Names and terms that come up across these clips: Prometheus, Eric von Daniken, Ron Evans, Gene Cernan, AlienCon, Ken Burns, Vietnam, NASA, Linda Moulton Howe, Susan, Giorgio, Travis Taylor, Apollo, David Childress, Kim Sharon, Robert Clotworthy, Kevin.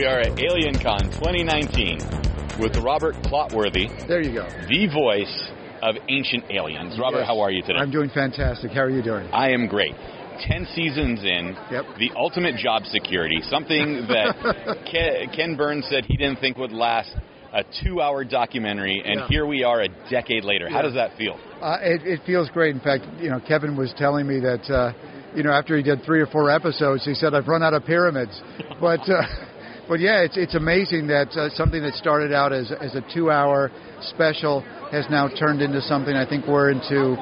We are at AlienCon 2019 with Robert Clotworthy. There you go. The voice of ancient aliens. Robert, yes. How are you today? I'm doing fantastic. How are you doing? I am great. 10 seasons in, yep. The ultimate job security, something that Ken Burns said he didn't think would last a 2-hour documentary, and here we are a decade later. Yeah. How does that feel? It feels great. In fact, Kevin was telling me that, after he did 3 or 4 episodes, he said, I've run out of pyramids. But yeah, it's amazing that something that started out as a 2-hour special has now turned into something. I think we're into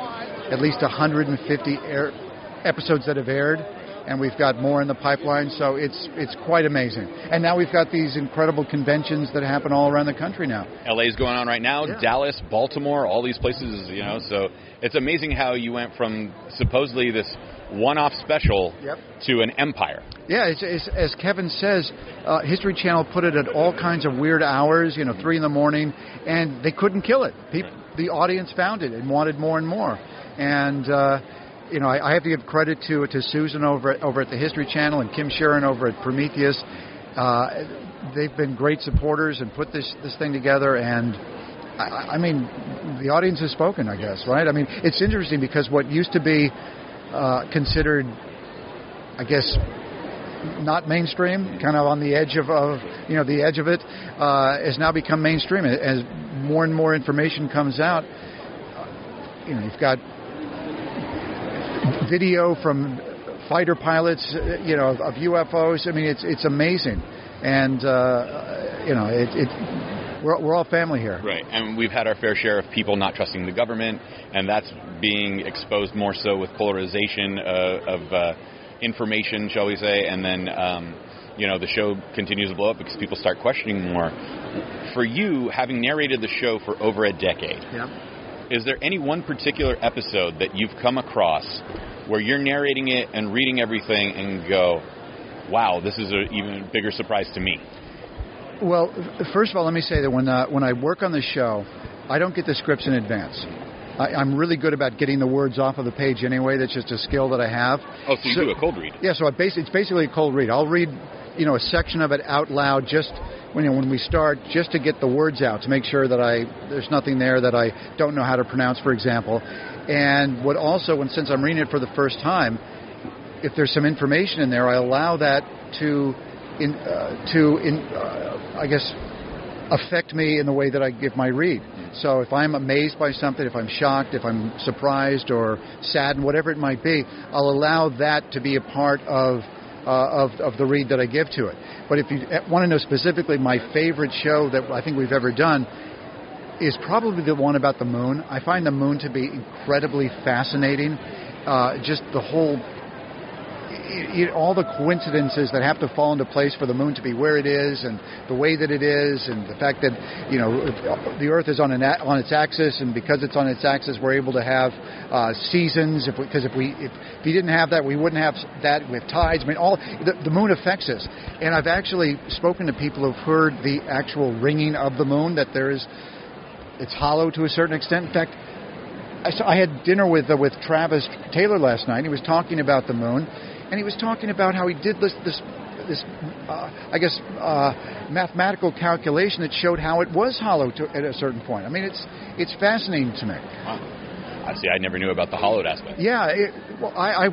at least 150 episodes that have aired, and we've got more in the pipeline, so it's quite amazing. And now we've got these incredible conventions that happen all around the country now. LA's going on right now, yeah. Dallas, Baltimore, all these places, so it's amazing how you went from supposedly this one-off special to an empire. Yeah, it's, as Kevin says, History Channel put it at all kinds of weird hours, 3 in the morning, and they couldn't kill it. The audience found it and wanted more and more. And I have to give credit to Susan over at the History Channel and Kim Sharon over at Prometheus. They've been great supporters and put this thing together, and I mean, the audience has spoken, I guess, right? I mean, it's interesting because what used to be considered, I guess, not mainstream, kind of on the edge of the edge of it, has now become mainstream. As more and more information comes out, you've got video from fighter pilots, of UFOs. I mean, it's amazing, and we're all family here. Right, and we've had our fair share of people not trusting the government, and that's being exposed more so with polarization of information, shall we say, and then the show continues to blow up because people start questioning more. For you, having narrated the show for over a decade. Yeah. Is there any one particular episode that you've come across where you're narrating it and reading everything and go, wow, this is an even bigger surprise to me? Well, first of all, let me say that when I work on the show, I don't get the scripts in advance. I'm really good about getting the words off of the page anyway. That's just a skill that I have. Oh, so you do a cold read. Yeah, so it's basically a cold read. I'll read a section of it out loud just when we start, just to get the words out, to make sure that there's nothing there that I don't know how to pronounce, for example. And since I'm reading it for the first time, if there's some information in there, I allow that to affect me in the way that I give my read. So if I'm amazed by something, if I'm shocked, if I'm surprised or saddened, whatever it might be, I'll allow that to be a part of the read that I give to it. But if you want to know specifically, my favorite show that I think we've ever done is probably the one about the moon. I find the moon to be incredibly fascinating. Just the whole, all the coincidences that have to fall into place for the moon to be where it is, and the way that it is, and the fact that the Earth is on its axis, and because it's on its axis, we're able to have seasons. If you didn't have that, we wouldn't have that with tides. I mean, the moon affects us. And I've actually spoken to people who've heard the actual ringing of the moon. That it's hollow to a certain extent. In fact, I had dinner with Travis Taylor last night. He was talking about the moon. And he was talking about how he did this mathematical calculation that showed how it was hollow at a certain point. I mean, it's fascinating to me. Wow. I never knew about the hollowed aspect. Yeah. I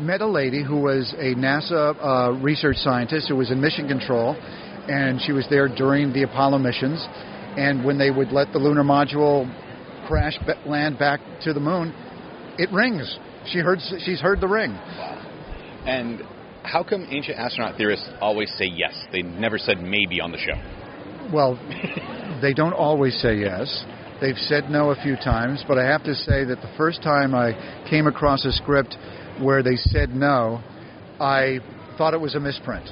met a lady who was a NASA research scientist who was in mission control, and she was there during the Apollo missions. And when they would let the lunar module crash land back to the moon, it rings. She's heard the ring. Wow. And how come ancient astronaut theorists always say yes? They never said maybe on the show. Well, they don't always say yes. They've said no a few times, but I have to say that the first time I came across a script where they said no, I thought it was a misprint.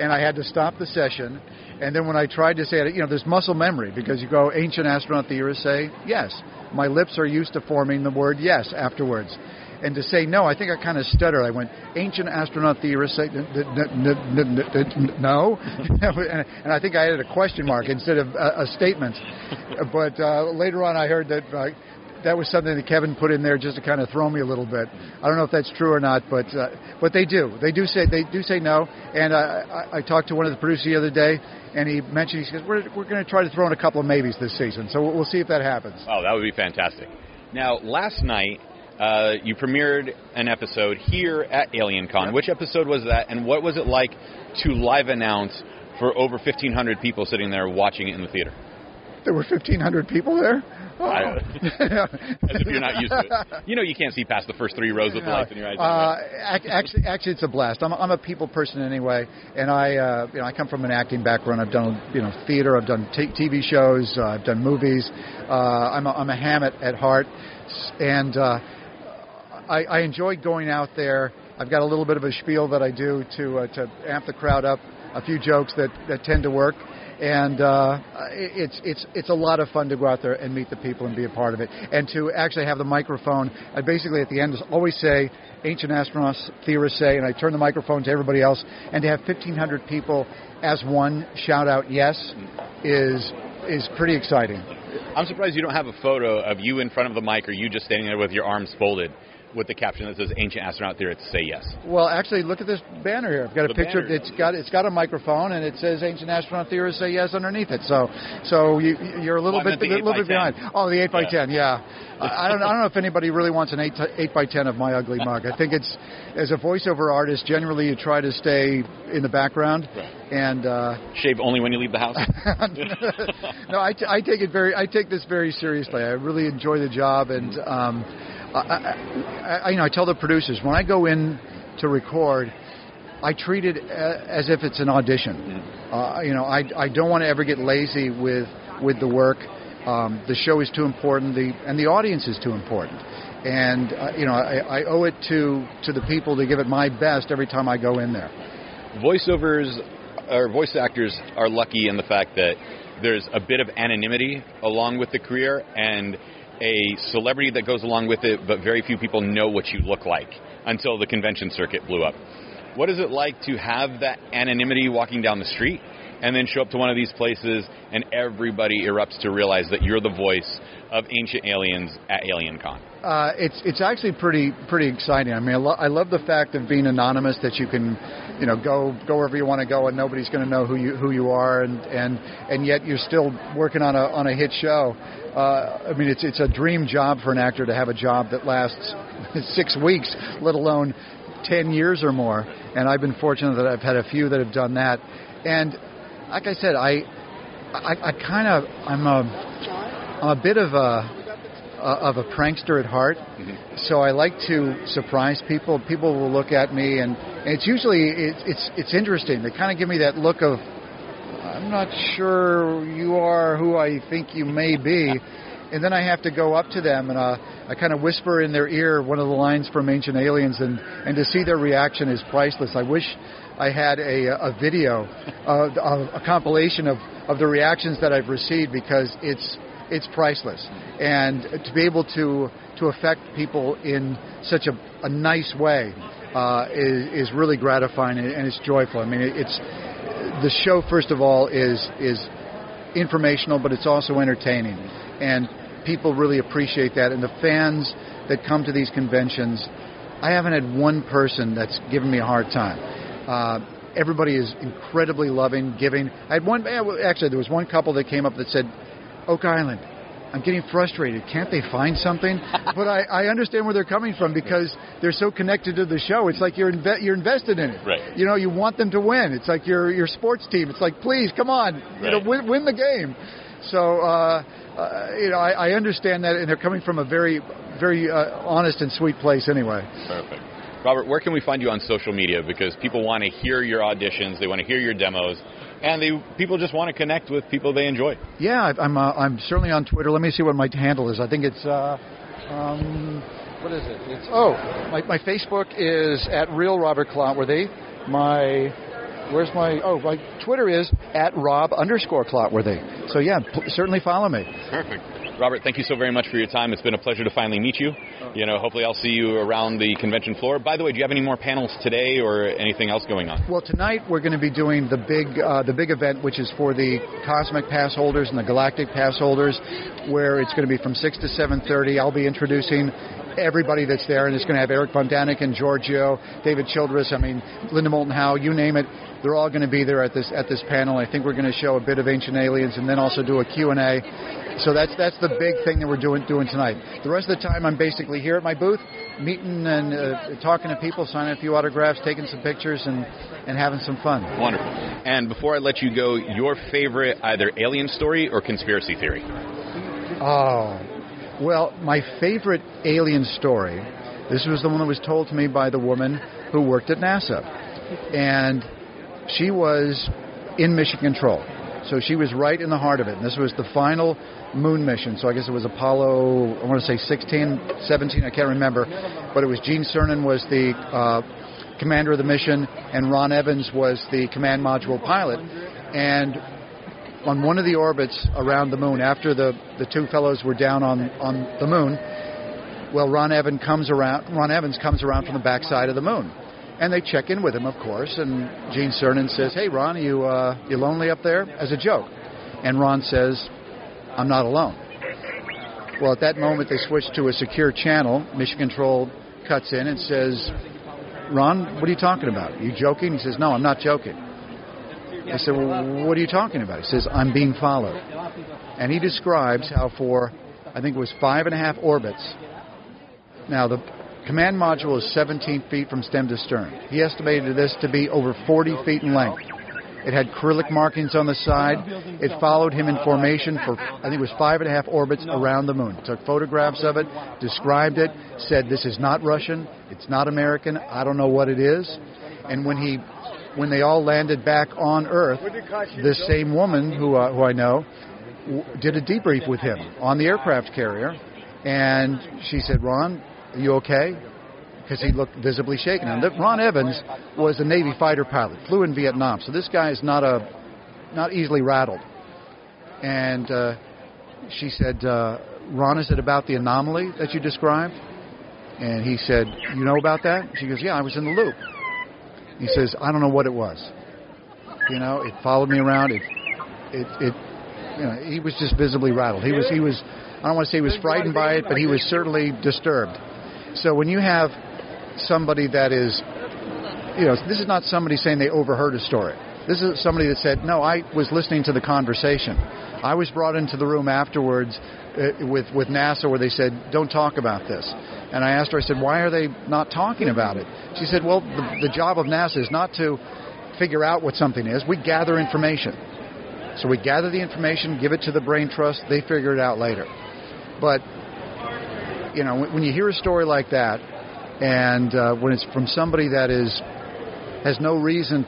And I had to stop the session. And then when I tried to say it, there's muscle memory, because you go, ancient astronaut theorists say yes. My lips are used to forming the word yes afterwards. And to say no, I think I kind of stuttered. I went, ancient astronaut theorists say no? And I think I added a question mark instead of a statement. But later on I heard that that was something that Kevin put in there just to kind of throw me a little bit. I don't know if that's true or not, but they do. They do say no. And I talked to one of the producers the other day, and he mentioned, he says, we're going to try to throw in a couple of maybes this season. So we'll see if that happens. Oh, that would be fantastic. Now, last night, you premiered an episode here at AlienCon. Yep. Which episode was that, and what was it like to live announce for over 1,500 people sitting there watching it in the theater? There were 1,500 people there? Oh. As if you're not used to it. You know you can't see past the first three rows with the lights in your eyes. Actually, it's a blast. I'm a people person anyway, and I come from an acting background. I've done theater. I've done TV shows. I've done movies. I'm a ham at heart, and I enjoy going out there. I've got a little bit of a spiel that I do to amp the crowd up. A few jokes that tend to work. And it's a lot of fun to go out there and meet the people and be a part of it. And to actually have the microphone, I basically at the end always say, ancient astronauts, theorists say, and I turn the microphone to everybody else. And to have 1,500 people as one shout out yes is pretty exciting. I'm surprised you don't have a photo of you in front of the mic or you just standing there with your arms folded, with the caption that says "Ancient Astronaut Theorists Say Yes." Well, actually, look at this banner here. I've got a picture. It's got a microphone, and it says "Ancient Astronaut Theorists Say Yes" underneath it. So you're a little bit behind. Oh, the 8x10. Yeah. I don't know if anybody really wants an 8x10 of my ugly mug. I think it's, as a voiceover artist, generally you try to stay in the background, right, and shave only when you leave the house. No, I take this very seriously. I really enjoy the job, and I tell the producers, when I go in to record, I treat it as if it's an audition. I don't want to ever get lazy with the work. The show is too important, and the audience is too important. And I owe it to the people to give it my best every time I go in there. Voiceovers or voice actors are lucky in the fact that there's a bit of anonymity along with the career, and a celebrity that goes along with it, but very few people know what you look like until the convention circuit blew up. What is it like to have that anonymity walking down the street and then show up to one of these places and everybody erupts to realize that you're the voice of Ancient Aliens at AlienCon? It's actually pretty exciting. I mean, I love the fact of being anonymous, that you can, go wherever you want to go and nobody's going to know who you are, and yet you're still working on a hit show. I mean, it's a dream job for an actor to have a job that lasts 6 weeks, let alone 10 years or more. And I've been fortunate that I've had a few that have done that. And like I said, I'm a bit of a prankster at heart, so I like to surprise people. People will look at me, and it's interesting. They kind of give me that look of, I'm not sure you are who I think you may be. And then I have to go up to them, and I kind of whisper in their ear one of the lines from Ancient Aliens, and to see their reaction is priceless. I wish I had a video, a compilation of the reactions that I've received, because it's priceless. And to be able to affect people in such a nice way is really gratifying, and it's joyful. I mean, the show, first of all, is informational, but it's also entertaining. And people really appreciate that. And the fans that come to these conventions, I haven't had one person that's given me a hard time. Everybody is incredibly loving, giving. There was one couple that came up that said, Oak Island, I'm getting frustrated. Can't they find something? But I understand where they're coming from, because they're so connected to the show. It's like you're invested in it. Right. You want them to win. It's like your sports team. It's like, please, come on, right, win the game. So I understand that, and they're coming from a very, very honest and sweet place anyway. Perfect. Robert, where can we find you on social media? Because people want to hear your auditions, they want to hear your demos, and people just want to connect with people they enjoy. Yeah, I'm certainly on Twitter. Let me see what my handle is. I think it's what is it? My Facebook is at Real Robert Clotworthy. My Twitter is at Rob_Clotworthy. So yeah, certainly follow me. Perfect. Robert, thank you so very much for your time. It's been a pleasure to finally meet you. You know, hopefully I'll see you around the convention floor. By the way, do you have any more panels today or anything else going on? Well, tonight we're going to be doing the big event, which is for the Cosmic Pass holders and the Galactic Pass holders, where it's going to be from 6 to 7:30. I'll be introducing everybody that's there, and it's going to have Eric von Daniken, Giorgio, David Childress, I mean, Linda Moulton Howe, you name it. They're all going to be there at this panel. I think we're going to show a bit of Ancient Aliens and then also do a Q&A. So that's the big thing that we're doing tonight. The rest of the time, I'm basically here at my booth, meeting and talking to people, signing a few autographs, taking some pictures, and having some fun. Wonderful. And before I let you go, your favorite either alien story or conspiracy theory? Oh, well, my favorite alien story, this was the one that was told to me by the woman who worked at NASA. And she was in mission control. So she was right in the heart of it. And this was the final moon mission. So I guess it was Apollo, I want to say 16, 17, I can't remember. But it was Gene Cernan was the commander of the mission, and Ron Evans was the command module pilot. And on one of the orbits around the moon, after the two fellows were down on the moon, well, Ron Evans comes around from the backside of the moon. And they check in with him, of course, and Gene Cernan says, "Hey, Ron, you lonely up there?" as a joke. And Ron says, "I'm not alone." Well, at that moment, they switch to a secure channel. Mission Control cuts in and says, "Ron, what are you talking about? Are you joking?" He says, "No, I'm not joking." I said, "Well, what are you talking about?" He says, "I'm being followed." And he describes how for, I think it was 5.5 orbits. Now, the command module is 17 feet from stem to stern. He estimated this to be over 40 feet in length. It had acrylic markings on the side. It followed him in formation for, I think it was 5.5 orbits around the moon. Took photographs of it, described it, said, "This is not Russian. It's not American. I don't know what it is." And when they all landed back on Earth, this same woman who I know did a debrief with him on the aircraft carrier, and she said, "Ron, are you okay?" Because he looked visibly shaken. And Ron Evans was a Navy fighter pilot, flew in Vietnam, so this guy is not easily rattled. And she said, "Ron, is it about the anomaly that you described?" And he said, "You know about that?" She goes, "Yeah, I was in the loop." He says, "I don't know what it was. You know, it followed me around. It you know," he was just visibly rattled. He was, I don't want to say he was frightened by it, but he was certainly disturbed. So when you have somebody that is, you know, this is not somebody saying they overheard a story. This is somebody that said, "No, I was listening to the conversation. I was brought into the room afterwards with NASA where they said, 'Don't talk about this.' And I asked her, I said, 'Why are they not talking about it?' She said, 'Well, the job of NASA is not to figure out what something is. We gather information. So we gather the information, give it to the brain trust, they figure it out later.'" But, you know, when you hear a story like that, and when it's from somebody that has no reason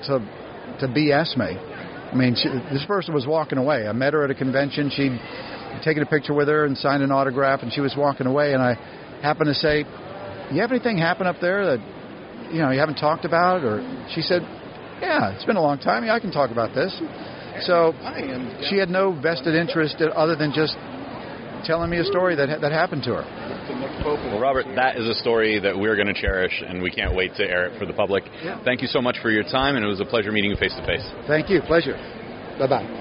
to BS me. I mean, this person was walking away. I met her at a convention. She'd taken a picture with her and signed an autograph, and she was walking away. And I happened to say, "You have anything happen up there that, you know, you haven't talked about?" Or she said, "Yeah, it's been a long time. Yeah, I can talk about this." So she had no vested interest other than just telling me a story that happened to her. Well, Robert, that is a story that we're going to cherish, and we can't wait to air it for the public. Yeah. Thank you so much for your time, and it was a pleasure meeting you face to face. Thank you. Pleasure. Bye-bye.